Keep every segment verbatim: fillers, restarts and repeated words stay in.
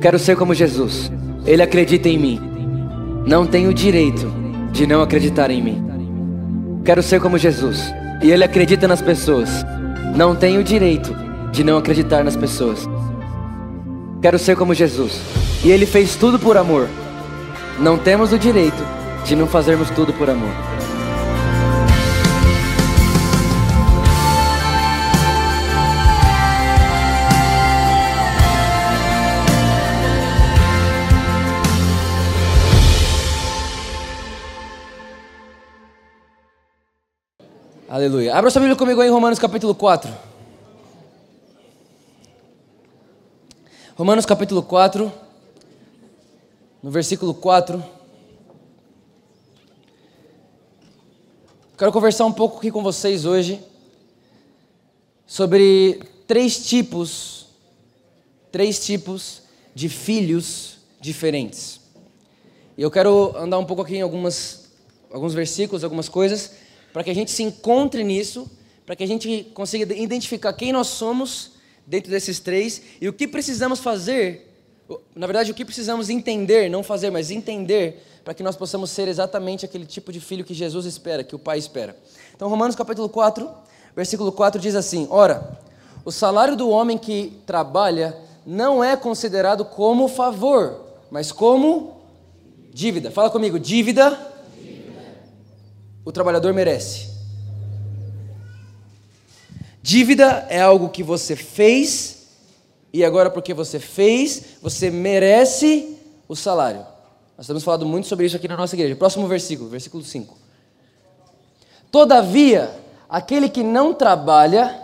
Quero ser como Jesus. Ele acredita em mim. Não tenho direito de não acreditar em mim. Quero ser como Jesus. E Ele acredita nas pessoas. Não tenho direito de não acreditar nas pessoas. Quero ser como Jesus. E Ele fez tudo por amor. Não temos o direito de não fazermos tudo por amor. Aleluia. Abra sua Bíblia comigo aí em Romanos capítulo quatro. Romanos capítulo quatro, no versículo quatro. Quero conversar um pouco aqui com vocês hoje sobre três tipos, três tipos de filhos diferentes. E eu quero andar um pouco aqui em algumas, alguns versículos, algumas coisas, para que a gente se encontre nisso, para que a gente consiga identificar quem nós somos dentro desses três e o que precisamos fazer, na verdade o que precisamos entender, não fazer, mas entender, para que nós possamos ser exatamente aquele tipo de filho que Jesus espera, que o Pai espera. Então Romanos capítulo quatro, versículo quatro diz assim: ora, o salário do homem que trabalha não é considerado como favor, mas como dívida. Fala comigo, dívida. O trabalhador merece. Dívida é algo que você fez, e agora porque você fez, você merece o salário. Nós temos falado muito sobre isso aqui na nossa igreja. Próximo versículo, versículo cinco. Todavia, aquele que não trabalha,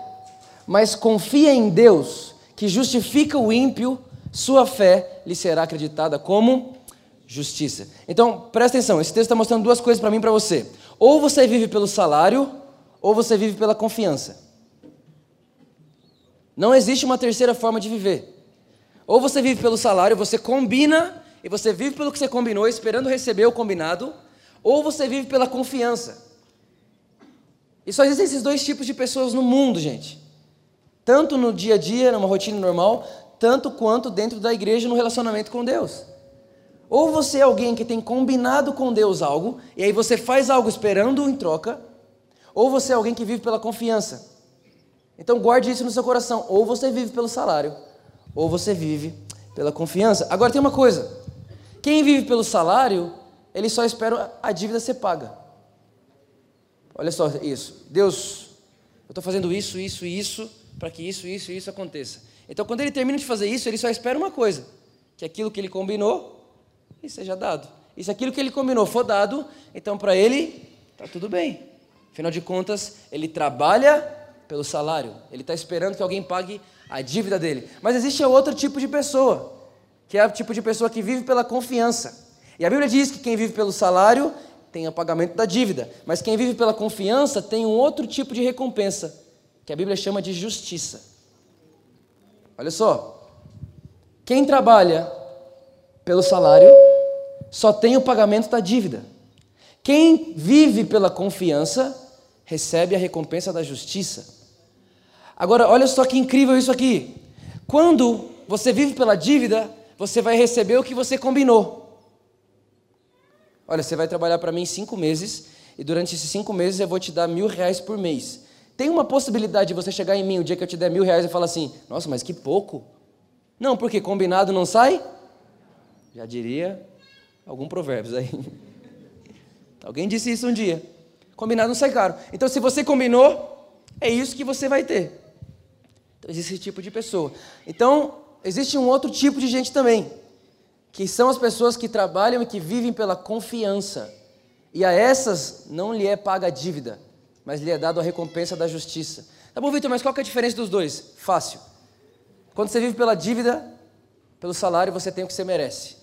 mas confia em Deus, que justifica o ímpio, sua fé lhe será acreditada como justiça. Então, presta atenção, esse texto está mostrando duas coisas para mim e para você. Ou você vive pelo salário, ou você vive pela confiança. Não existe uma terceira forma de viver. Ou você vive pelo salário, você combina, e você vive pelo que você combinou, esperando receber o combinado, ou você vive pela confiança. E só existem esses dois tipos de pessoas no mundo, gente. Tanto no dia a dia, numa rotina normal, tanto quanto dentro da igreja, no relacionamento com Deus. Ou você é alguém que tem combinado com Deus algo, e aí você faz algo esperando em troca, ou você é alguém que vive pela confiança. Então guarde isso no seu coração, ou você vive pelo salário, ou você vive pela confiança. Agora tem uma coisa, quem vive pelo salário, ele só espera a dívida ser paga. Olha só isso, Deus, eu estou fazendo isso, isso e isso, para que isso, isso e isso aconteça. Então quando ele termina de fazer isso, ele só espera uma coisa, que aquilo que ele combinou, isso seja dado. E se aquilo que ele combinou for dado, então para ele está tudo bem. Afinal de contas, ele trabalha pelo salário. Ele está esperando que alguém pague a dívida dele. Mas existe outro tipo de pessoa, que é o tipo de pessoa que vive pela confiança. E a Bíblia diz que quem vive pelo salário tem o pagamento da dívida. Mas quem vive pela confiança tem um outro tipo de recompensa, que a Bíblia chama de justiça. Olha só. Quem trabalha pelo salário só tem o pagamento da dívida. Quem vive pela confiança recebe a recompensa da justiça. Agora, olha só que incrível isso aqui. Quando você vive pela dívida, você vai receber o que você combinou. Olha, você vai trabalhar para mim cinco meses, e durante esses cinco meses eu vou te dar mil reais por mês. Tem uma possibilidade de você chegar em mim o dia que eu te der mil reais e falar assim: nossa, mas que pouco. Não, porque combinado não sai? Já diria algum provérbios aí. Alguém disse isso um dia. Combinado não sai caro. Então, se você combinou, é isso que você vai ter. Então, existe esse tipo de pessoa. Então, existe um outro tipo de gente também, que são as pessoas que trabalham e que vivem pela confiança. E a essas não lhe é paga a dívida, mas lhe é dado a recompensa da justiça. Tá bom, Vitor, mas qual que é a diferença dos dois? Fácil. Quando você vive pela dívida, pelo salário, você tem o que você merece.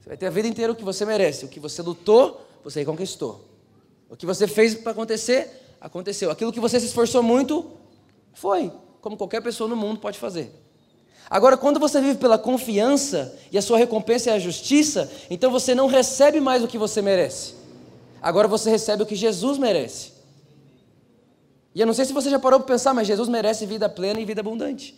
Você vai ter a vida inteira o que você merece. O que você lutou, você conquistou. O que você fez para acontecer, aconteceu. Aquilo que você se esforçou muito, foi. Como qualquer pessoa no mundo pode fazer. Agora, quando você vive pela confiança, e a sua recompensa é a justiça, então você não recebe mais o que você merece. Agora você recebe o que Jesus merece. E eu não sei se você já parou para pensar, mas Jesus merece vida plena e vida abundante.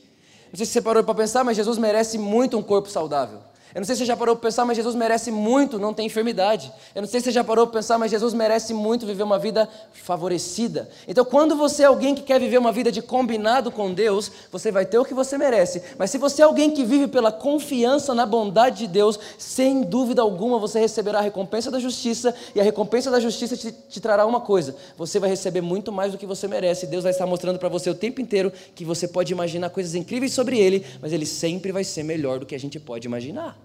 Não sei se você parou para pensar, mas Jesus merece muito um corpo saudável. Eu não sei se você já parou para pensar, mas Jesus merece muito não ter enfermidade. Eu não sei se você já parou para pensar, mas Jesus merece muito viver uma vida favorecida. Então, quando você é alguém que quer viver uma vida de combinado com Deus, você vai ter o que você merece. Mas se você é alguém que vive pela confiança na bondade de Deus, sem dúvida alguma você receberá a recompensa da justiça, e a recompensa da justiça te, te trará uma coisa: você vai receber muito mais do que você merece. Deus vai estar mostrando para você o tempo inteiro que você pode imaginar coisas incríveis sobre Ele, mas Ele sempre vai ser melhor do que a gente pode imaginar.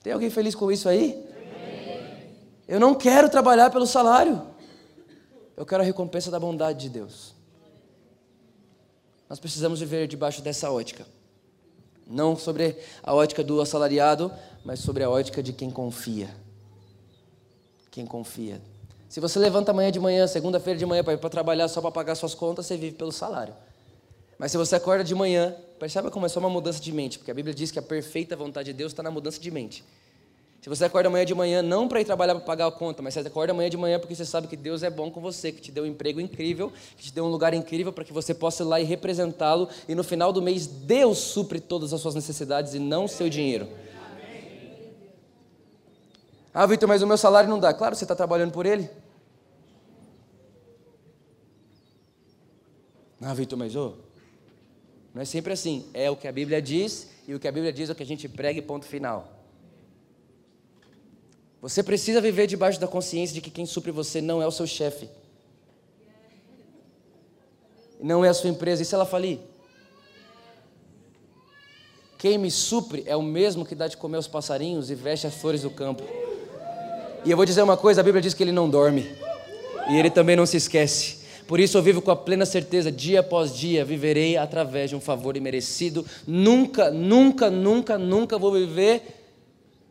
Tem alguém feliz com isso aí? Sim. Eu não quero trabalhar pelo salário. Eu quero a recompensa da bondade de Deus. Nós precisamos viver debaixo dessa ótica. Não sobre a ótica do assalariado, mas sobre a ótica de quem confia. Quem confia. Se você levanta amanhã de manhã, segunda-feira de manhã, para ir para trabalhar só para pagar suas contas, você vive pelo salário. Mas se você acorda de manhã, percebe como é só uma mudança de mente, porque a Bíblia diz que a perfeita vontade de Deus está na mudança de mente. Se você acorda amanhã de manhã, não para ir trabalhar para pagar a conta, mas você acorda amanhã de manhã porque você sabe que Deus é bom com você, que te deu um emprego incrível, que te deu um lugar incrível para que você possa ir lá e representá-lo, e no final do mês Deus supre todas as suas necessidades e não o seu dinheiro. Ah, Vitor, mas o meu salário não dá. Claro, você está trabalhando por ele. Ah, Vitor, mas ô... não é sempre assim, é o que a Bíblia diz, e o que a Bíblia diz é o que a gente prega e ponto final. Você precisa viver debaixo da consciência de que quem supre você não é o seu chefe, não é a sua empresa, e se ela falir? Quem me supre é o mesmo que dá de comer aos passarinhos e veste as flores do campo. E eu vou dizer uma coisa, a Bíblia diz que ele não dorme, e ele também não se esquece. Por isso eu vivo com a plena certeza, dia após dia, viverei através de um favor imerecido. Nunca, nunca, nunca, nunca vou viver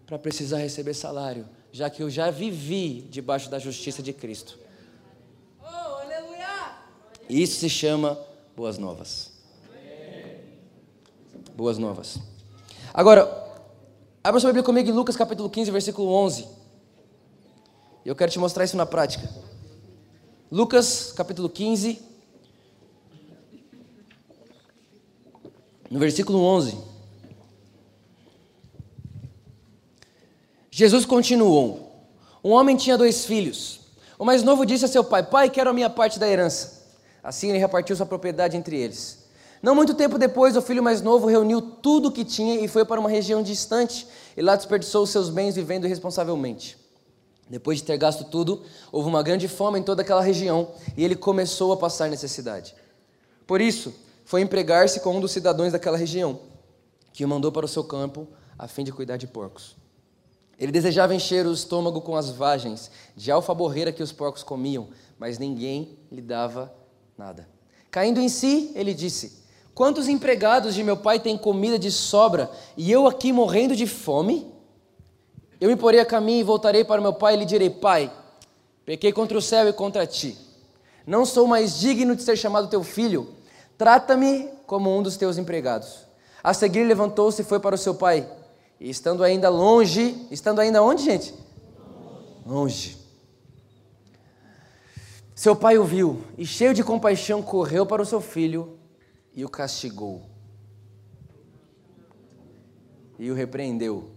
para precisar receber salário, já que eu já vivi debaixo da justiça de Cristo. Isso se chama boas novas. Boas novas. Agora, abra sua Bíblia comigo em Lucas capítulo quinze, versículo onze. Eu quero te mostrar isso na prática. Lucas, capítulo quinze, no versículo onze. Jesus continuou: um homem tinha dois filhos. O mais novo disse a seu pai: pai, quero a minha parte da herança. Assim ele repartiu sua propriedade entre eles. Não muito tempo depois, o filho mais novo reuniu tudo o que tinha e foi para uma região distante, e lá desperdiçou os seus bens vivendo irresponsavelmente. Depois de ter gasto tudo, houve uma grande fome em toda aquela região, e ele começou a passar necessidade. Por isso, foi empregar-se com um dos cidadãos daquela região, que o mandou para o seu campo, a fim de cuidar de porcos. Ele desejava encher o estômago com as vagens de alfaborreira que os porcos comiam, mas ninguém lhe dava nada. Caindo em si, ele disse: quantos empregados de meu pai têm comida de sobra, e eu aqui morrendo de fome? Eu me porei a caminho e voltarei para meu pai e lhe direi: pai, pequei contra o céu e contra ti. Não sou mais digno de ser chamado teu filho. Trata-me como um dos teus empregados. A seguir levantou-se e foi para o seu pai. E estando ainda longe... Estando ainda onde, gente? Longe. Seu pai o viu e, cheio de compaixão, correu para o seu filho e o castigou. E o repreendeu.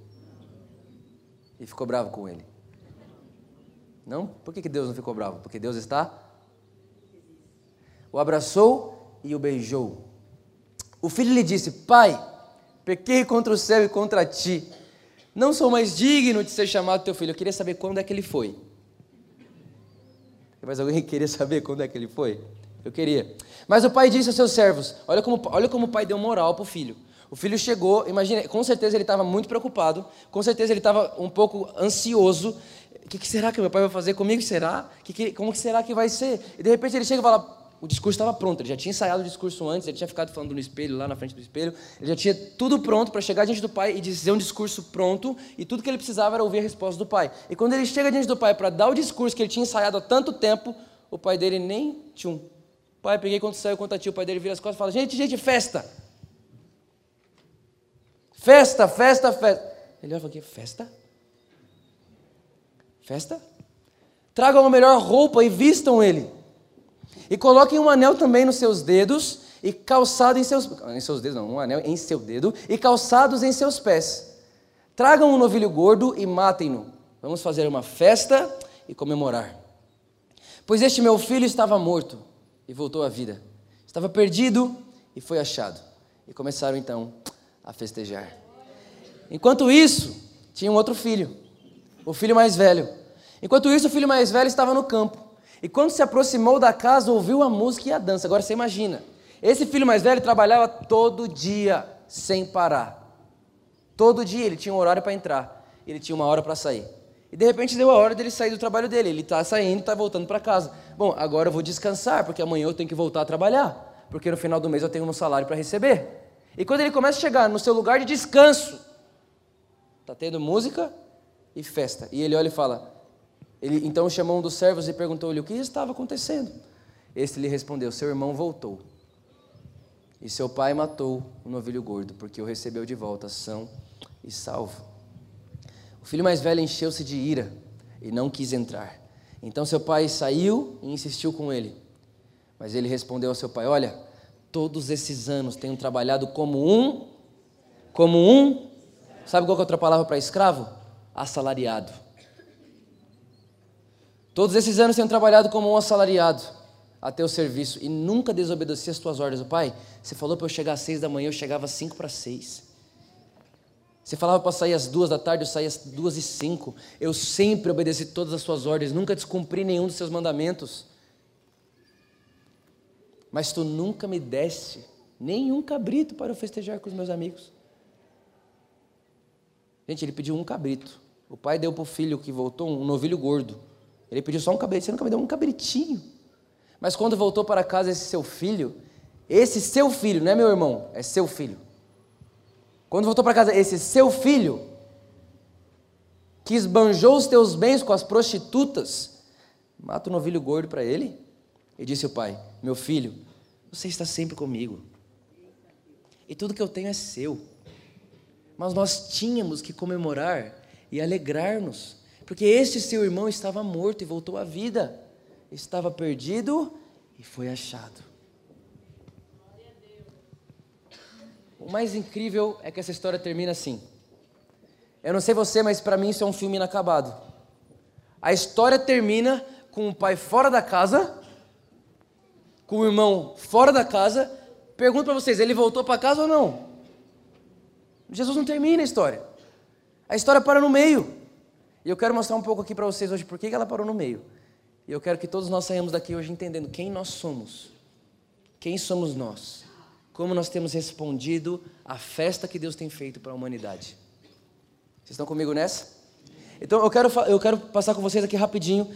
E ficou bravo com ele. Não? Por que Deus não ficou bravo? Porque Deus está... O abraçou e o beijou. O filho lhe disse: pai, pequei contra o céu e contra ti. Não sou mais digno de ser chamado teu filho. Eu queria saber quando é que ele foi. Mas alguém queria saber quando é que ele foi? Eu queria. Mas o pai disse aos seus servos... Olha como, olha como o pai deu moral para o filho. O filho chegou, imagina, com certeza ele estava muito preocupado, com certeza ele estava um pouco ansioso. O que, que será que meu pai vai fazer comigo? Será? Que que, como que será que vai ser? E de repente ele chega e fala... O discurso estava pronto, ele já tinha ensaiado o discurso antes, ele tinha ficado falando no espelho, lá na frente do espelho, ele já tinha tudo pronto para chegar diante do pai e dizer um discurso pronto, e tudo que ele precisava era ouvir a resposta do pai. E quando ele chega diante do pai para dar o discurso que ele tinha ensaiado há tanto tempo, o pai dele nem tchum. Pai, peguei contra o céu e contra ti. O pai dele vira as costas e fala: gente, gente, festa! Festa, festa, festa. Ele olha aqui: festa? Festa? Tragam a melhor roupa e vistam ele. E coloquem um anel também nos seus dedos e calçados em seus, em seus dedos, não, um anel em seu dedo, e calçados em seus pés. Tragam um novilho gordo e matem-no. Vamos fazer uma festa e comemorar. Pois este meu filho estava morto e voltou à vida. Estava perdido e foi achado. E começaram então a festejar. Enquanto isso, tinha um outro filho, o filho mais velho. Enquanto isso, o filho mais velho estava no campo. E quando se aproximou da casa, ouviu a música e a dança. Agora você imagina, esse filho mais velho trabalhava todo dia, sem parar. Todo dia ele tinha um horário para entrar, ele tinha uma hora para sair. E de repente deu a hora dele sair do trabalho dele. Ele está saindo, está voltando para casa. Bom, agora eu vou descansar, porque amanhã eu tenho que voltar a trabalhar, porque no final do mês eu tenho um salário para receber. E quando ele começa a chegar no seu lugar de descanso, está tendo música e festa. E ele olha e fala... Ele então chamou um dos servos e perguntou-lhe o que estava acontecendo. Este lhe respondeu, seu irmão voltou. E seu pai matou o novilho gordo, porque o recebeu de volta são e salvo. O filho mais velho encheu-se de ira e não quis entrar. Então seu pai saiu e insistiu com ele. Mas ele respondeu ao seu pai, olha, todos esses anos tenho trabalhado como um, como um, sabe qual que é outra palavra para escravo? Assalariado. Todos esses anos tenho trabalhado como um assalariado a teu serviço e nunca desobedeci as tuas ordens. O pai, você falou para eu chegar às seis da manhã, eu chegava às cinco para seis. Você falava para sair às duas da tarde, eu saía às duas e cinco. Eu sempre obedeci todas as suas ordens, nunca descumpri nenhum dos seus mandamentos. Mas tu nunca me deste nenhum cabrito para eu festejar com os meus amigos. Gente, ele pediu um cabrito. O pai deu para o filho que voltou um novilho gordo. Ele pediu só um cabritinho, você nunca me deu um cabritinho. Mas quando voltou para casa esse seu filho, esse seu filho, não é meu irmão, é seu filho. Quando voltou para casa esse seu filho, que esbanjou os teus bens com as prostitutas, mata o novilho gordo para ele. E disse o pai, meu filho, você está sempre comigo. E tudo que eu tenho é seu. Mas nós tínhamos que comemorar e alegrar-nos. Porque este seu irmão estava morto e voltou à vida. Estava perdido e foi achado. O mais incrível é que essa história termina assim. Eu não sei você, mas para mim isso é um filme inacabado. A história termina com o pai fora da casa, com o irmão fora da casa. Pergunto para vocês, ele voltou para casa ou não? Jesus não termina a história. A história para no meio. E eu quero mostrar um pouco aqui para vocês hoje por que ela parou no meio. E eu quero que todos nós saímos daqui hoje entendendo quem nós somos. Quem somos nós? Como nós temos respondido à festa que Deus tem feito para a humanidade. Vocês estão comigo nessa? Então eu quero, eu quero passar com vocês aqui rapidinho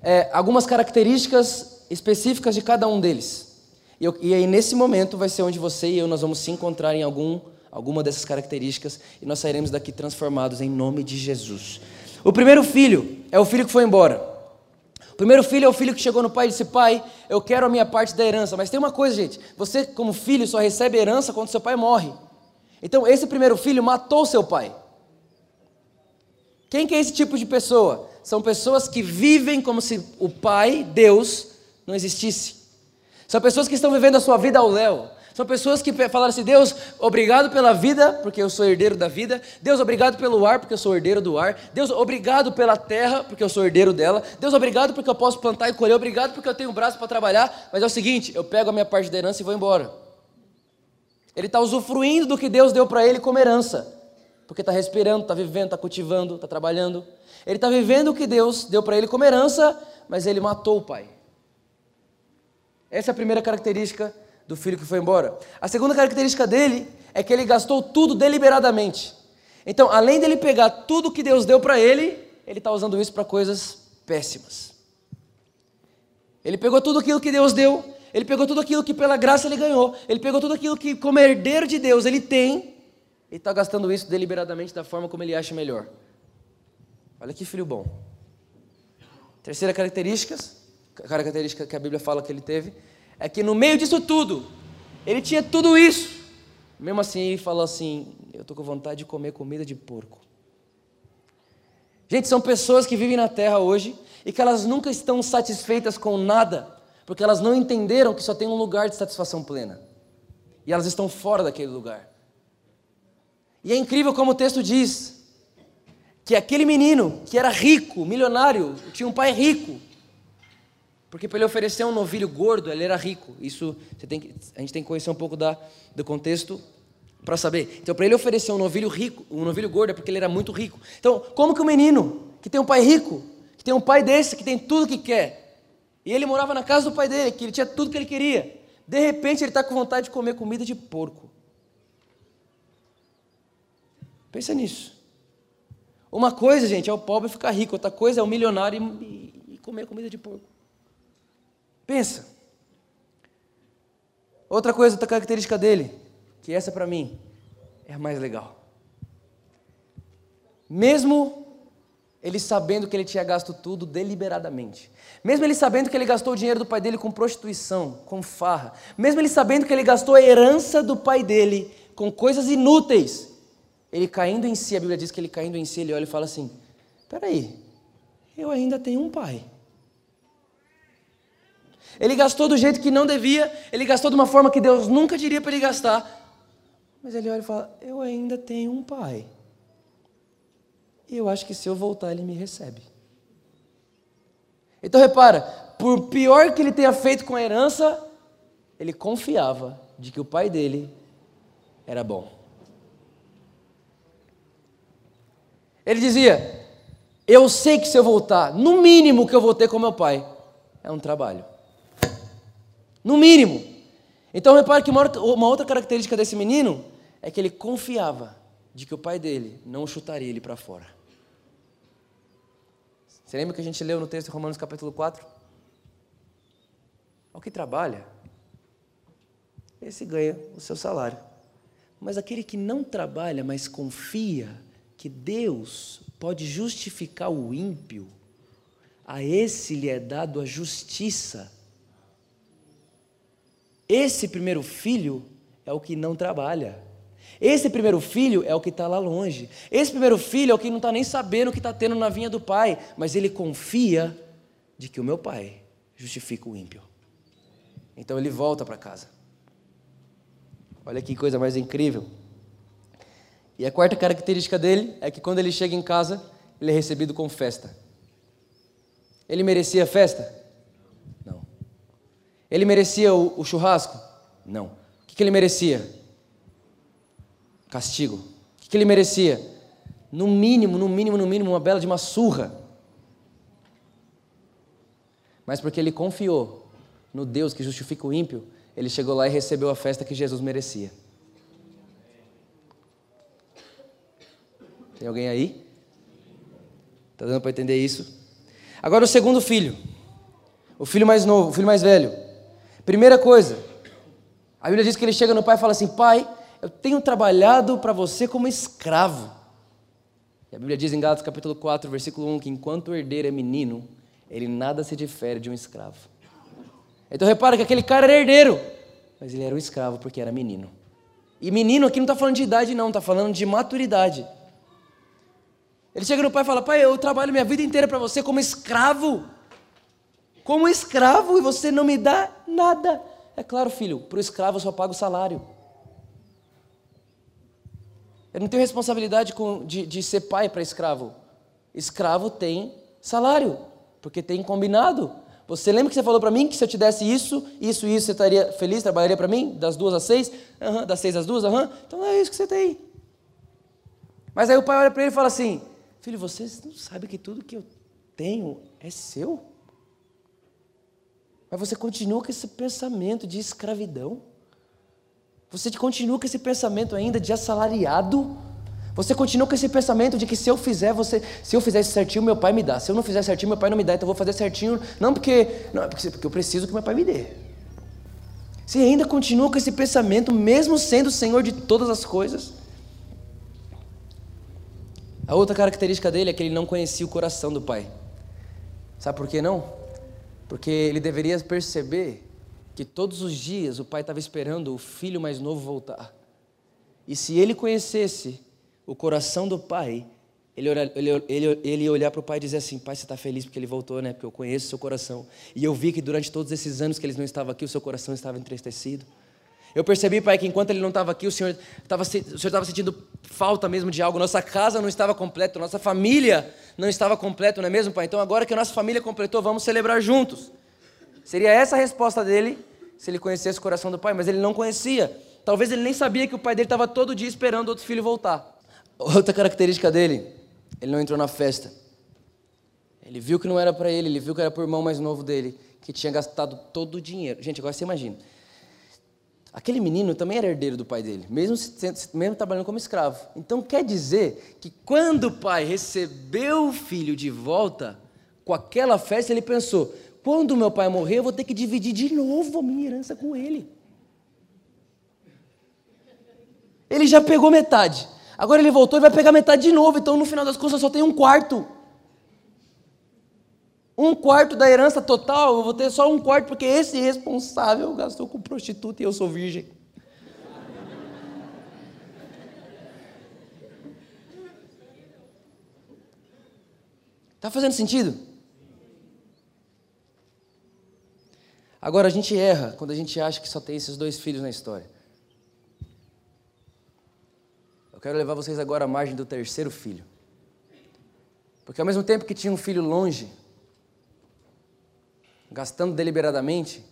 é, algumas características específicas de cada um deles. E, eu, e aí nesse momento vai ser onde você e eu nós vamos se encontrar em algum, alguma dessas características e nós sairemos daqui transformados em nome de Jesus. O primeiro filho é o filho que foi embora. O primeiro filho é o filho que chegou no pai e disse, pai, eu quero a minha parte da herança. Mas tem uma coisa, gente, você como filho só recebe herança quando seu pai morre. Então esse primeiro filho matou seu pai. Quem que é esse tipo de pessoa? São pessoas que vivem como se o pai, Deus, não existisse. São pessoas que estão vivendo a sua vida ao léu. São pessoas que falaram assim, Deus, obrigado pela vida, porque eu sou herdeiro da vida. Deus, obrigado pelo ar, porque eu sou herdeiro do ar. Deus, obrigado pela terra, porque eu sou herdeiro dela. Deus, obrigado porque eu posso plantar e colher. Obrigado porque eu tenho um braço para trabalhar. Mas é o seguinte, eu pego a minha parte da herança e vou embora. Ele está usufruindo do que Deus deu para ele como herança. Porque está respirando, está vivendo, está cultivando, está trabalhando. Ele está vivendo o que Deus deu para ele como herança, mas ele matou o pai. Essa é a primeira característica do filho que foi embora. A segunda característica dele é que ele gastou tudo deliberadamente. Então, além dele pegar tudo que Deus deu para ele, ele está usando isso para coisas péssimas. Ele pegou tudo aquilo que Deus deu, ele pegou tudo aquilo que pela graça ele ganhou, ele pegou tudo aquilo que como herdeiro de Deus ele tem, e está gastando isso deliberadamente da forma como ele acha melhor. Olha que filho bom. Terceira característica, característica que a Bíblia fala que ele teve, é que no meio disso tudo, ele tinha tudo isso, mesmo assim ele falou assim, eu estou com vontade de comer comida de porco. Gente, são pessoas que vivem na terra hoje, e que elas nunca estão satisfeitas com nada, porque elas não entenderam que só tem um lugar de satisfação plena, e elas estão fora daquele lugar. E é incrível como o texto diz, que aquele menino que era rico, milionário, tinha um pai rico, porque para ele oferecer um novilho gordo, ele era rico. Isso você tem que, a gente tem que conhecer um pouco da, do contexto para saber. Então, para ele oferecer um novilho rico, um novilho gordo, é porque ele era muito rico. Então, como que um menino que tem um pai rico, que tem um pai desse, que tem tudo que quer, e ele morava na casa do pai dele, que ele tinha tudo que ele queria, de repente ele está com vontade de comer comida de porco? Pensa nisso. Uma coisa, gente, é o pobre ficar rico, outra coisa é o milionário e, e comer comida de porco. Pensa. Outra coisa, outra característica dele, que essa para mim é a mais legal. Mesmo ele sabendo que ele tinha gasto tudo deliberadamente, mesmo ele sabendo que ele gastou o dinheiro do pai dele com prostituição, com farra, mesmo ele sabendo que ele gastou a herança do pai dele com coisas inúteis, ele caindo em si, a Bíblia diz que ele caindo em si, ele olha e fala assim, peraí, eu ainda tenho um pai. Ele gastou do jeito que não devia, ele gastou de uma forma que Deus nunca diria para ele gastar, mas ele olha e fala, eu ainda tenho um pai. E eu acho que se eu voltar, ele me recebe. Então repara, por pior que ele tenha feito com a herança, ele confiava de que o pai dele era bom. Ele dizia, eu sei que se eu voltar, no mínimo que eu vou ter com meu pai, é um trabalho. No mínimo. Então repara que uma outra característica desse menino é que ele confiava de que o pai dele não chutaria ele para fora. Você lembra que a gente leu no texto de Romanos capítulo quatro? Ao que trabalha, esse ganha o seu salário. Mas aquele que não trabalha, mas confia que Deus pode justificar o ímpio, a esse lhe é dado a justiça. Esse primeiro filho é o que não trabalha. Esse primeiro filho é o que está lá longe. Esse primeiro filho é o que não está nem sabendo o que está tendo na vinha do pai, mas ele confia de que o meu pai justifica o ímpio. Então ele volta para casa. Olha que coisa mais incrível. E a quarta característica dele é que quando ele chega em casa, ele é recebido com festa. Ele merecia festa? Não. Ele merecia o, o churrasco? Não. O que, que ele merecia? Castigo. O que, que ele merecia? No mínimo, no mínimo, no mínimo, uma bela de uma surra. Mas porque ele confiou no Deus que justifica o ímpio, ele chegou lá e recebeu a festa que Jesus merecia. Tem alguém aí? Está dando para entender isso? Agora o segundo filho, o filho mais novo, o filho mais velho. Primeira coisa, a Bíblia diz que ele chega no pai e fala assim, pai, eu tenho trabalhado para você como escravo. E a Bíblia diz em Gálatas capítulo quatro, versículo um, que enquanto o herdeiro é menino, ele nada se difere de um escravo. Então repara que aquele cara era herdeiro, mas ele era um escravo porque era menino. E menino aqui não está falando de idade não, está falando de maturidade. Ele chega no pai e fala, pai, eu trabalho minha vida inteira para você como escravo, como escravo, e você não me dá nada. É claro, filho, para o escravo eu só pago o salário. Eu não tenho responsabilidade com, de, de ser pai para escravo. Escravo tem salário, porque tem combinado. Você lembra que você falou para mim que se eu te desse isso, isso e isso, você estaria feliz, trabalharia para mim? Das duas às seis? Uhum, das seis às duas? Aham. Uhum. Então é isso que você tem. Mas aí o pai olha para ele e fala assim, filho, vocês não sabem que tudo que eu tenho é seu? Mas você continua com esse pensamento de escravidão? Você continua com esse pensamento ainda de assalariado? Você continua com esse pensamento de que se eu fizer, você, se eu fizer certinho, meu pai me dá. Se eu não fizer certinho, meu pai não me dá, então eu vou fazer certinho, não porque, não, porque, porque eu preciso que meu pai me dê. Você ainda continua com esse pensamento, mesmo sendo o Senhor de todas as coisas? A outra característica dele é que ele não conhecia o coração do pai. Sabe por que não? Porque ele deveria perceber que todos os dias o pai estava esperando o filho mais novo voltar. E se ele conhecesse o coração do pai, ele olhar, ele, ele, ele olhar para o pai e dizer assim, pai, você está feliz porque ele voltou, né? Porque eu conheço o seu coração. E eu vi que durante todos esses anos que eles não estavam aqui, o seu coração estava entristecido. Eu percebi, Pai, que enquanto ele não estava aqui, o Senhor estava sentindo falta mesmo de algo. Nossa casa não estava completa, nossa família não estava completa, não é mesmo, Pai? Então agora que a nossa família completou, vamos celebrar juntos. Seria essa a resposta dele, se ele conhecesse o coração do Pai, mas ele não conhecia. Talvez ele nem sabia que o pai dele estava todo dia esperando outro filho voltar. Outra característica dele, ele não entrou na festa. Ele viu que não era para ele, ele viu que era para o irmão mais novo dele, que tinha gastado todo o dinheiro. Gente, agora você imagina. Aquele menino também era herdeiro do pai dele, mesmo, mesmo trabalhando como escravo. Então quer dizer que quando o pai recebeu o filho de volta, com aquela festa ele pensou, quando meu pai morrer eu vou ter que dividir de novo a minha herança com ele. Ele já pegou metade, agora ele voltou e vai pegar metade de novo, então no final das contas eu só tenho um quarto. Um quarto da herança total, eu vou ter só um quarto, porque esse irresponsável gastou com prostituta e eu sou virgem. Está fazendo sentido? Agora, a gente erra quando a gente acha que só tem esses dois filhos na história. Eu quero levar vocês agora à margem do terceiro filho. Porque ao mesmo tempo que tinha um filho longe, gastando deliberadamente,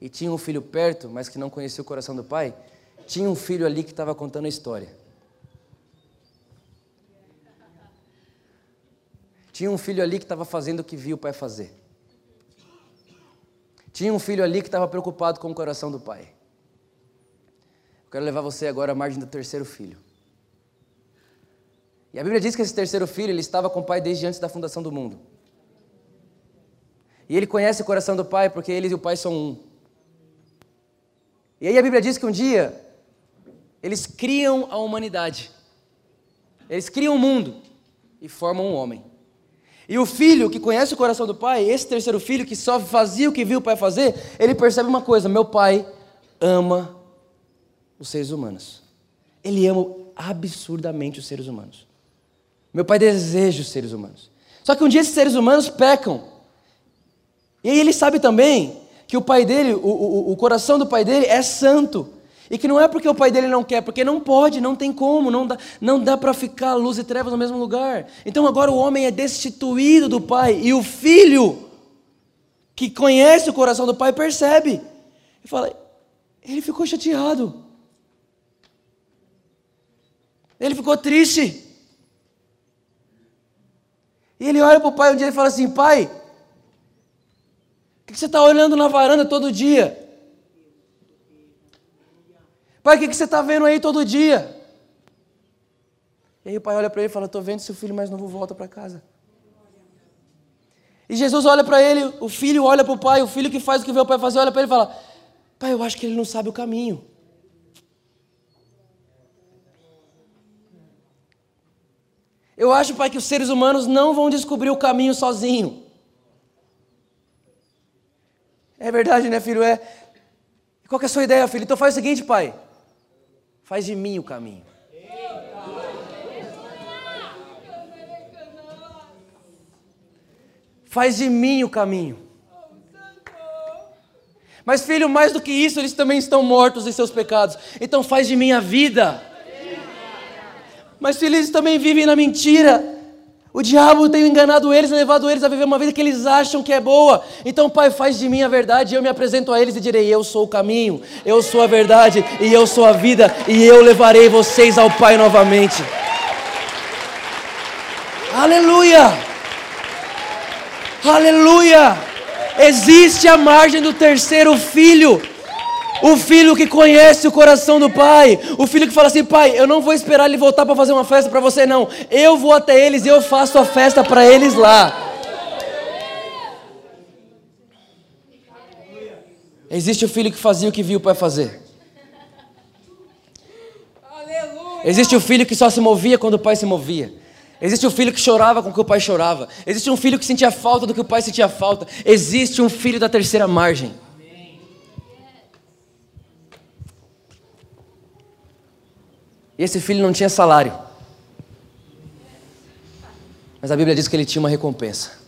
e tinha um filho perto, mas que não conhecia o coração do pai, tinha um filho ali que estava contando a história. Tinha um filho ali que estava fazendo o que viu o pai fazer. Tinha um filho ali que estava preocupado com o coração do pai. Eu quero levar você agora à margem do terceiro filho. E a Bíblia diz que esse terceiro filho, ele estava com o pai desde antes da fundação do mundo. E ele conhece o coração do pai, porque ele e o pai são um. E aí a Bíblia diz que um dia, eles criam a humanidade. Eles criam o mundo e formam um homem. E o filho que conhece o coração do pai, esse terceiro filho que só fazia o que viu o pai fazer, ele percebe uma coisa, meu pai ama os seres humanos. Ele ama absurdamente os seres humanos. Meu pai deseja os seres humanos. Só que um dia esses seres humanos pecam. E aí ele sabe também que o pai dele, o, o, o coração do pai dele é santo. E que não é porque o pai dele não quer, porque não pode, não tem como, não dá, não dá para ficar luz e trevas no mesmo lugar. Então agora o homem é destituído do pai e o filho que conhece o coração do pai percebe. E fala, ele ficou chateado. Ele ficou triste. E ele olha para o pai um dia e fala assim, pai, o que, que você está olhando na varanda todo dia? Pai, o que, que você está vendo aí todo dia? E aí o pai olha para ele e fala, estou vendo se o filho mais novo volta para casa. E Jesus olha para ele, o filho olha para o pai, o filho que faz o que vê o pai fazer, olha para ele e fala, pai, eu acho que ele não sabe o caminho. Eu acho, pai, que os seres humanos não vão descobrir o caminho sozinho. É verdade, né, filho? É. Qual que é a sua ideia, filho? Então faz o seguinte, pai. Faz de mim o caminho. Faz de mim o caminho. Mas, filho, mais do que isso, eles também estão mortos em seus pecados. Então faz de mim a vida. Mas, filho, eles também vivem na mentira. O diabo tem enganado eles, levado eles a viver uma vida que eles acham que é boa. Então, pai, faz de mim a verdade, eu me apresento a eles e direi, eu sou o caminho, eu sou a verdade e eu sou a vida e eu levarei vocês ao pai novamente. Aleluia! Aleluia! Existe a margem do terceiro filho. O filho que conhece o coração do pai, o filho que fala assim, pai, eu não vou esperar ele voltar para fazer uma festa para você não, eu vou até eles e eu faço a festa para eles lá. Existe o filho que fazia o que viu o pai fazer. Existe o filho que só se movia quando o pai se movia. Existe um filho que chorava com o que o pai chorava. Existe um filho que sentia falta do que o pai sentia falta. Existe um filho da terceira margem. E esse filho não tinha salário. Mas a Bíblia diz que ele tinha uma recompensa.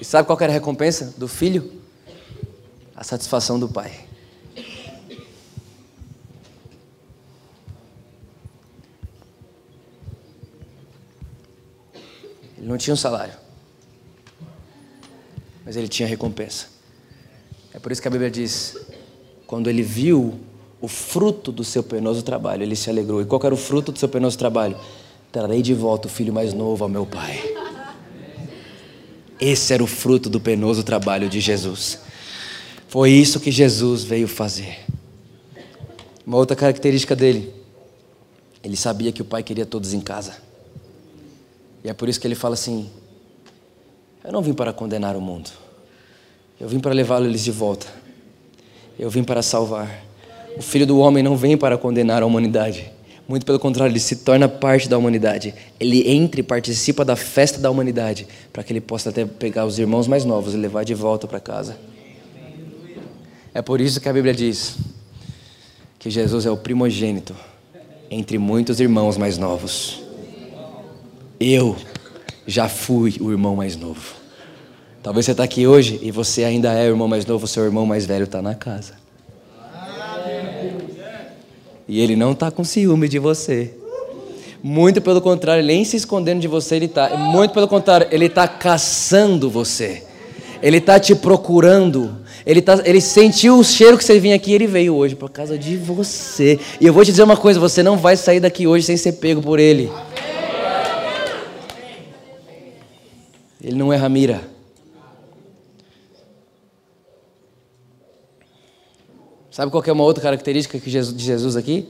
E sabe qual que era a recompensa do filho? A satisfação do pai. Ele não tinha um salário, mas ele tinha recompensa. É por isso que a Bíblia diz, quando ele viu o fruto do seu penoso trabalho, ele se alegrou. E qual era o fruto do seu penoso trabalho? Trarei de volta o filho mais novo ao meu pai. Esse era o fruto do penoso trabalho de Jesus. Foi isso que Jesus veio fazer. Uma outra característica dele, ele sabia que o pai queria todos em casa. E é por isso que ele fala assim, eu não vim para condenar o mundo, eu vim para levá-los de volta, eu vim para salvar. O Filho do Homem não vem para condenar a humanidade, muito pelo contrário, ele se torna parte da humanidade. Ele entra e participa da festa da humanidade, para que ele possa até pegar os irmãos mais novos e levar de volta para casa. É por isso que a Bíblia diz que Jesus é o primogênito entre muitos irmãos mais novos. Eu já fui o irmão mais novo. Talvez você está aqui hoje e você ainda é o irmão mais novo, seu irmão mais velho está na casa. E ele não está com ciúme de você. Muito pelo contrário, nem se escondendo de você ele está. Muito pelo contrário, ele está caçando você. Ele está te procurando. Ele, tá, ele sentiu o cheiro que você vinha aqui e ele veio hoje por causa de você. E eu vou te dizer uma coisa, você não vai sair daqui hoje sem ser pego por ele. Ele não erra a mira. Sabe qual que é uma outra característica de Jesus aqui?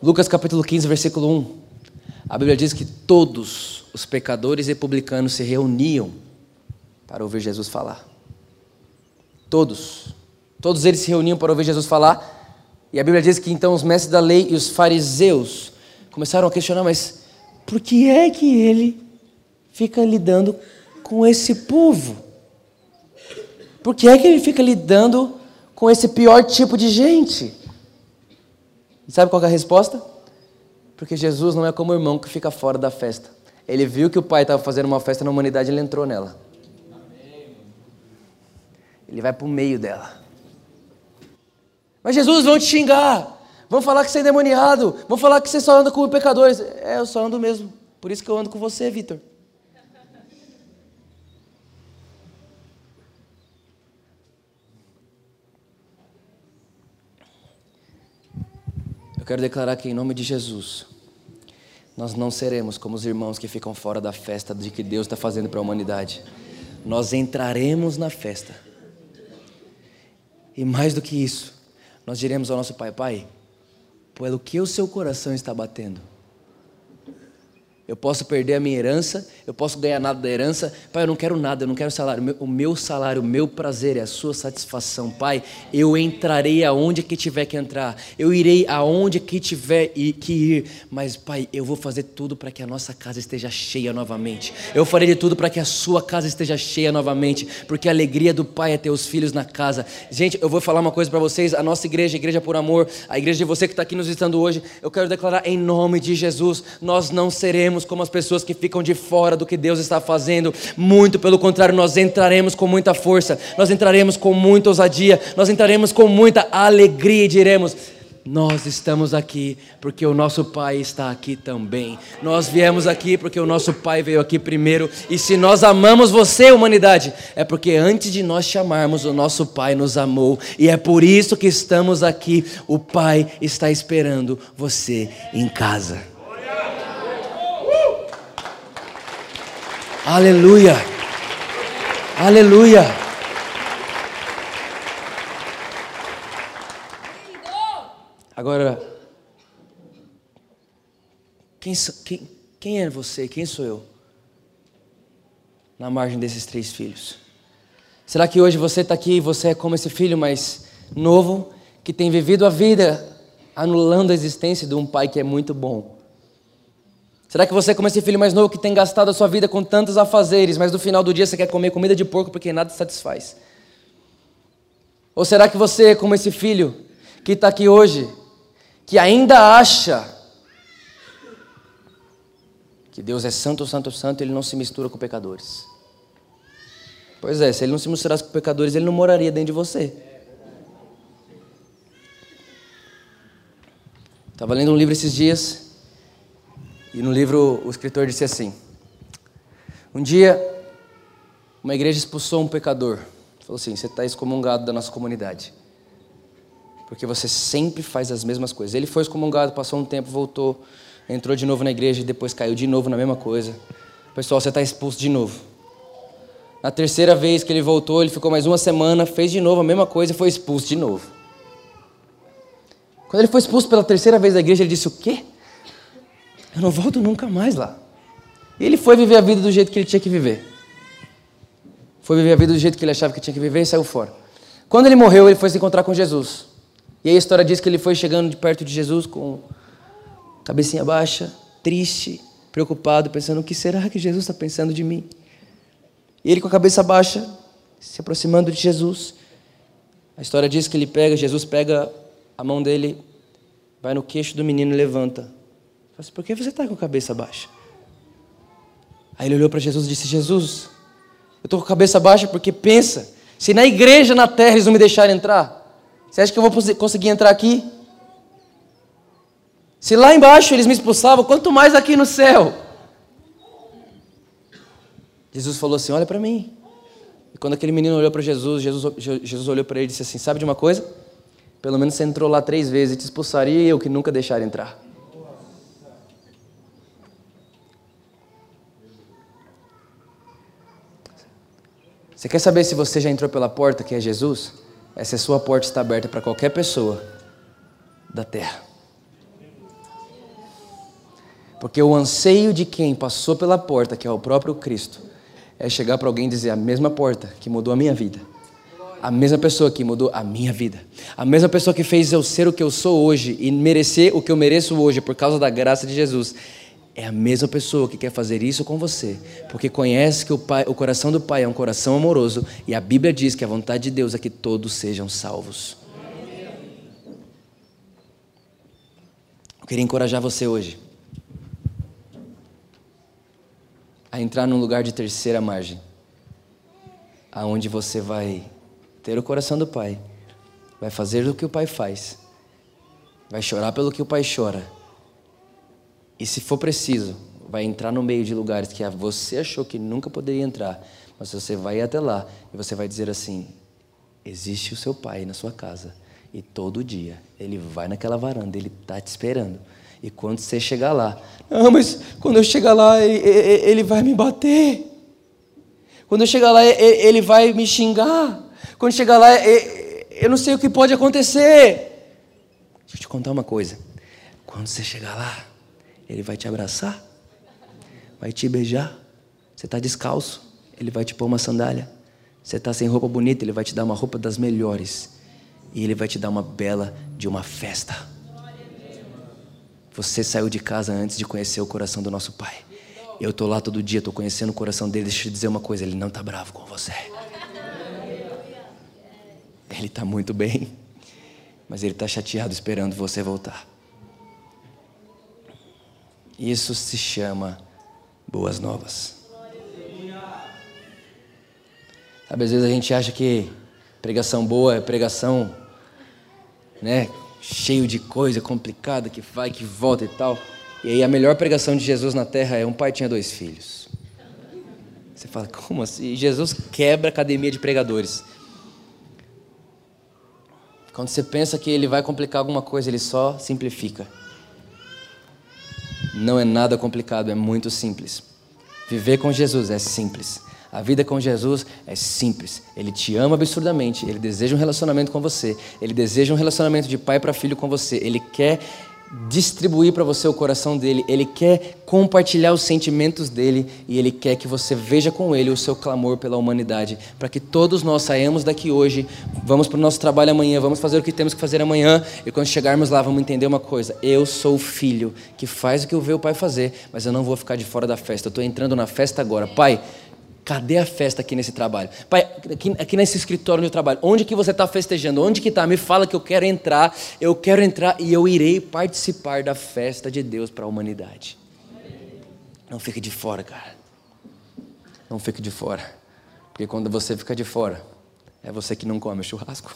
Lucas capítulo quinze, versículo um. A Bíblia diz que todos os pecadores e publicanos se reuniam para ouvir Jesus falar. Todos. Todos eles se reuniam para ouvir Jesus falar. E a Bíblia diz que então os mestres da lei e os fariseus começaram a questionar, mas por que é que ele fica lidando com esse povo? Por que é que ele fica lidando com esse pior tipo de gente? E sabe qual é a resposta? Porque Jesus não é como o irmão que fica fora da festa. Ele viu que o pai estava fazendo uma festa na humanidade e ele entrou nela. Ele vai para o meio dela. Mas Jesus, vão te xingar, vão falar que você é endemoniado, vão falar que você só anda com pecadores. É, eu só ando mesmo, por isso que eu ando com você, Vitor. Eu quero declarar que em nome de Jesus, nós não seremos como os irmãos que ficam fora da festa de que Deus está fazendo para a humanidade. Nós entraremos na festa. E mais do que isso, nós diremos ao nosso pai, pai, pelo que o seu coração está batendo? Eu posso perder a minha herança, eu posso ganhar nada da herança, pai, eu não quero nada, eu não quero salário, o meu salário, o meu prazer é a sua satisfação, pai, eu entrarei aonde que tiver que entrar, eu irei aonde que tiver que ir, mas pai, eu vou fazer tudo para que a nossa casa esteja cheia novamente, eu farei de tudo para que a sua casa esteja cheia novamente, porque a alegria do pai é ter os filhos na casa. Gente, eu vou falar uma coisa para vocês, a nossa igreja, a igreja por amor, a igreja de você que está aqui nos visitando hoje, eu quero declarar em nome de Jesus, nós não seremos como as pessoas que ficam de fora do que Deus está fazendo, muito pelo contrário, nós entraremos com muita força, nós entraremos com muita ousadia, nós entraremos com muita alegria e diremos, nós estamos aqui porque o nosso Pai está aqui também, nós viemos aqui porque o nosso Pai veio aqui primeiro, e se nós amamos você, humanidade, é porque antes de nós chamarmos, o nosso Pai nos amou, e é por isso que estamos aqui, o Pai está esperando você em casa. Aleluia, aleluia. Agora, quem, sou, quem, quem é você, quem sou eu, na margem desses três filhos? Será que hoje você está aqui e você é como esse filho mais novo, que tem vivido a vida anulando a existência de um pai que é muito bom? Será que você é como esse filho mais novo que tem gastado a sua vida com tantos afazeres, mas no final do dia você quer comer comida de porco porque nada satisfaz? Ou será que você é como esse filho que está aqui hoje, que ainda acha que Deus é santo, santo, santo e ele não se mistura com pecadores? Pois é, se ele não se misturasse com pecadores, ele não moraria dentro de você. Estava lendo um livro esses dias, e no livro o escritor disse assim, Um dia, uma igreja expulsou um pecador. Falou assim, você está excomungado da nossa comunidade. Porque você sempre faz as mesmas coisas. Ele foi excomungado, passou um tempo, voltou, entrou de novo na igreja e depois caiu de novo na mesma coisa. Pessoal, você está expulso de novo. Na terceira vez que ele voltou, ele ficou mais uma semana, fez de novo a mesma coisa e foi expulso de novo. Quando ele foi expulso pela terceira vez da igreja, ele disse, o quê? Eu não volto nunca mais lá. E ele foi viver a vida do jeito que ele tinha que viver. Foi viver a vida do jeito que ele achava que tinha que viver e saiu fora. Quando ele morreu, ele foi se encontrar com Jesus. E aí a história diz que ele foi chegando de perto de Jesus com cabecinha baixa, triste, preocupado, pensando, o que será que Jesus está pensando de mim? E ele com a cabeça baixa, se aproximando de Jesus. A história diz que ele pega, Jesus pega a mão dele, vai no queixo do menino e levanta. Fala assim, por que você está com a cabeça baixa? Aí ele olhou para Jesus e disse, Jesus, eu estou com a cabeça baixa porque pensa, se na igreja, na terra, eles não me deixarem entrar, você acha que eu vou conseguir entrar aqui? Se lá embaixo eles me expulsavam, quanto mais aqui no céu. Jesus falou assim, olha para mim. E quando aquele menino olhou para Jesus, Jesus, Jesus olhou para ele e disse assim, sabe de uma coisa? Pelo menos você entrou lá três vezes e te expulsaria e eu que nunca deixaria entrar. Você quer saber se você já entrou pela porta que é Jesus? Essa é sua porta, está aberta para qualquer pessoa da terra. Porque o anseio de quem passou pela porta, que é o próprio Cristo, é chegar para alguém e dizer, a mesma porta que mudou a minha vida, a mesma pessoa que mudou a minha vida, a mesma pessoa que fez eu ser o que eu sou hoje e merecer o que eu mereço hoje por causa da graça de Jesus, é a mesma pessoa que quer fazer isso com você, porque conhece que o, pai, o coração do Pai é um coração amoroso, e a Bíblia diz que a vontade de Deus é que todos sejam salvos. Eu queria encorajar você hoje a entrar num lugar de terceira margem, aonde você vai ter o coração do Pai, vai fazer o que o Pai faz, vai chorar pelo que o Pai chora. E se for preciso, vai entrar no meio de lugares que você achou que nunca poderia entrar. Mas você vai até lá e você vai dizer assim, existe o seu Pai na sua casa. E todo dia ele vai naquela varanda, ele está te esperando. E quando você chegar lá, não, mas quando eu chegar lá, ele, ele vai me bater. Quando eu chegar lá, ele vai me xingar. Quando eu chegar lá, eu não sei o que pode acontecer. Deixa eu te contar uma coisa. Quando você chegar lá, ele vai te abraçar, vai te beijar, você está descalço, ele vai te pôr uma sandália, você está sem roupa bonita, ele vai te dar uma roupa das melhores, e ele vai te dar uma bela de uma festa. Você saiu de casa antes de conhecer o coração do nosso Pai. Eu estou lá todo dia, estou conhecendo o coração dele. Deixa eu te dizer uma coisa, ele não está bravo com você. Ele está muito bem, mas ele está chateado esperando você voltar. Isso se chama boas novas. Sabe, às vezes a gente acha que pregação boa é pregação, né, cheio de coisa complicada, que vai, que volta e tal. E aí a melhor pregação de Jesus na terra é um pai tinha dois filhos. Você fala, como assim? Jesus quebra a academia de pregadores. Quando você pensa que ele vai complicar alguma coisa, ele só simplifica. Não é nada complicado, é muito simples. Viver com Jesus é simples. A vida com Jesus é simples. Ele te ama absurdamente, ele deseja um relacionamento com você, ele deseja um relacionamento de pai para filho com você, ele quer distribuir para você o coração dele, ele quer compartilhar os sentimentos dele e ele quer que você veja com ele o seu clamor pela humanidade, para que todos nós saímos daqui hoje, vamos para o nosso trabalho amanhã, vamos fazer o que temos que fazer amanhã e quando chegarmos lá vamos entender uma coisa, eu sou o filho que faz o que eu vejo o pai fazer, mas eu não vou ficar de fora da festa, eu estou entrando na festa agora. Pai, cadê a festa aqui nesse trabalho? Pai, aqui, aqui nesse escritório onde eu trabalho, onde que você está festejando? Onde que está? Me fala que eu quero entrar, eu quero entrar e eu irei participar da festa de Deus para a humanidade. Não fique de fora, cara. Não fique de fora. Porque quando você fica de fora, é você que não come o churrasco.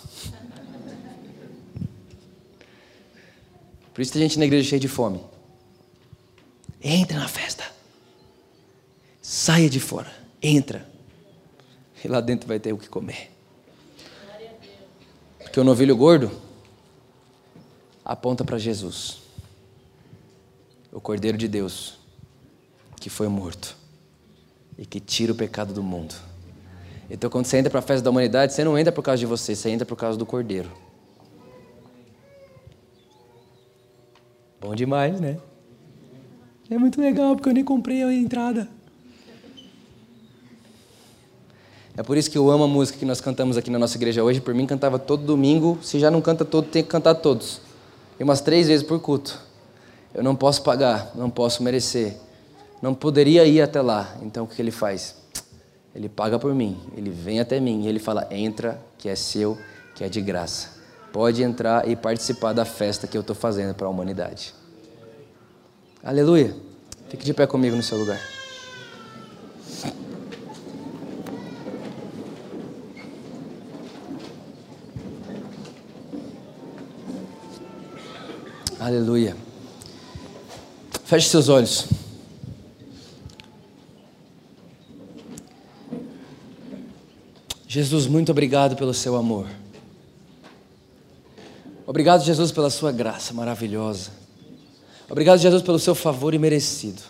Por isso tem gente na igreja cheia de fome. Entra na festa. saia de fora, entra, e lá dentro vai ter o que comer. Porque o novilho gordo aponta para Jesus, o Cordeiro de Deus, que foi morto e que tira o pecado do mundo. Então quando você entra para a festa da humanidade, você não entra por causa de você, você entra por causa do Cordeiro. Bom demais, né? É muito legal, porque eu nem comprei a entrada. É por isso que eu amo a música que nós cantamos aqui na nossa igreja hoje. Por mim, cantava todo domingo. Se já não canta todo, tem que cantar todos. E umas três vezes por culto. Eu não posso pagar, não posso merecer. Não poderia ir até lá. Então, o que ele faz? Ele paga por mim. Ele vem até mim. E ele fala, entra, que é seu, que é de graça. Pode entrar e participar da festa que eu estou fazendo para a humanidade. Aleluia. Fique de pé comigo no seu lugar. Aleluia. Feche seus olhos. Jesus, muito obrigado pelo seu amor. Obrigado, Jesus, pela sua graça maravilhosa. Obrigado, Jesus, pelo seu favor imerecido.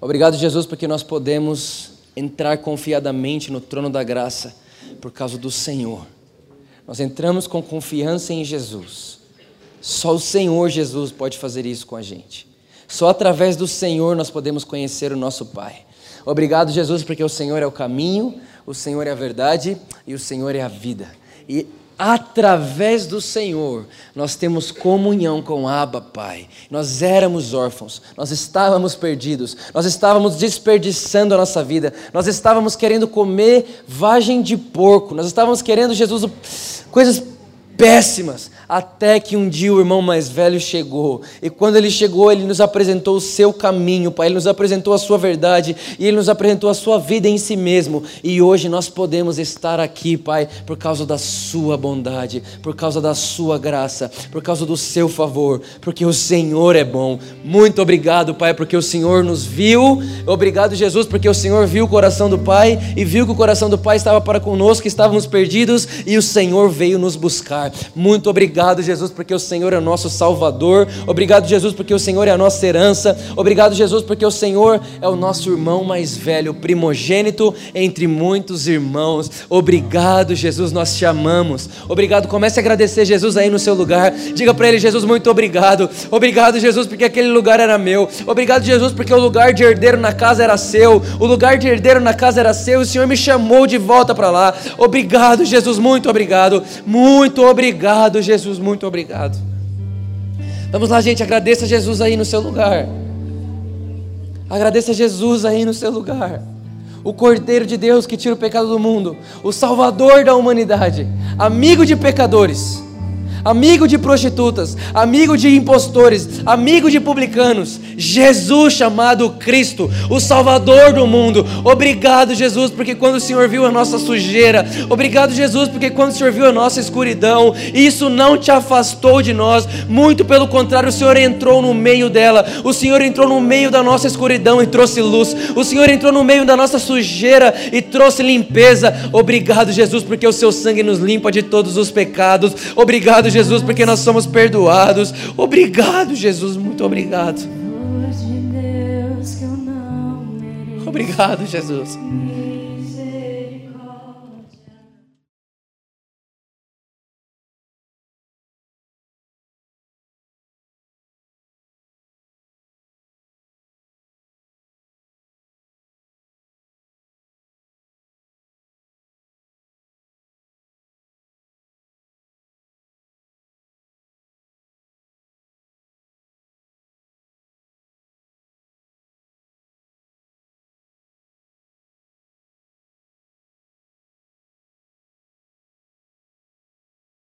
Obrigado, Jesus, porque nós podemos entrar confiadamente no trono da graça por causa do Senhor. Nós entramos com confiança em Jesus. Só o Senhor Jesus pode fazer isso com a gente. Só através do Senhor nós podemos conhecer o nosso Pai. Obrigado, Jesus, porque o Senhor é o caminho, o Senhor é a verdade e o Senhor é a vida. E através do Senhor, nós temos comunhão com Abba, Pai. Nós éramos órfãos, nós estávamos perdidos, nós estávamos desperdiçando a nossa vida, nós estávamos querendo comer vagem de porco, nós estávamos querendo, Jesus, coisas péssimas, até que um dia o irmão mais velho chegou, e quando ele chegou, ele nos apresentou o seu caminho, Pai, ele nos apresentou a sua verdade, e ele nos apresentou a sua vida em si mesmo, e hoje nós podemos estar aqui, Pai, por causa da sua bondade, por causa da sua graça, por causa do seu favor, porque o Senhor é bom. Muito obrigado, Pai, porque o Senhor nos viu. Obrigado, Jesus, porque o Senhor viu o coração do Pai, e viu que o coração do Pai estava para conosco, que estávamos perdidos, e o Senhor veio nos buscar. Muito obrigado, Jesus, porque o Senhor é o nosso Salvador. Obrigado, Jesus, porque o Senhor é a nossa herança. Obrigado, Jesus, porque o Senhor é o nosso irmão mais velho, primogênito entre muitos irmãos. Obrigado, Jesus, nós te amamos. Obrigado, comece a agradecer Jesus aí no seu lugar. Diga para ele, Jesus, muito obrigado. Obrigado, Jesus, porque aquele lugar era meu. Obrigado, Jesus, porque o lugar de herdeiro na casa era seu. O lugar de herdeiro na casa era seu. O Senhor me chamou de volta para lá. Obrigado, Jesus, muito obrigado. Muito obrigado. Obrigado, Jesus, muito obrigado. Vamos lá, gente, agradeça a Jesus aí no seu lugar. Agradeça a Jesus aí no seu lugar. O Cordeiro de Deus que tira o pecado do mundo, o Salvador da humanidade, amigo de pecadores, amigo de prostitutas, amigo de impostores, amigo de publicanos, Jesus chamado Cristo, o Salvador do mundo. Obrigado, Jesus, porque quando o Senhor viu a nossa sujeira, obrigado, Jesus, porque quando o Senhor viu a nossa escuridão, isso não te afastou de nós, muito pelo contrário, o Senhor entrou no meio dela, o Senhor entrou no meio da nossa escuridão e trouxe luz, o Senhor entrou no meio da nossa sujeira e trouxe limpeza. Obrigado, Jesus, porque o seu sangue nos limpa de todos os pecados. Obrigado, Jesus, porque nós somos perdoados. Obrigado, Jesus, muito obrigado. Obrigado, Jesus.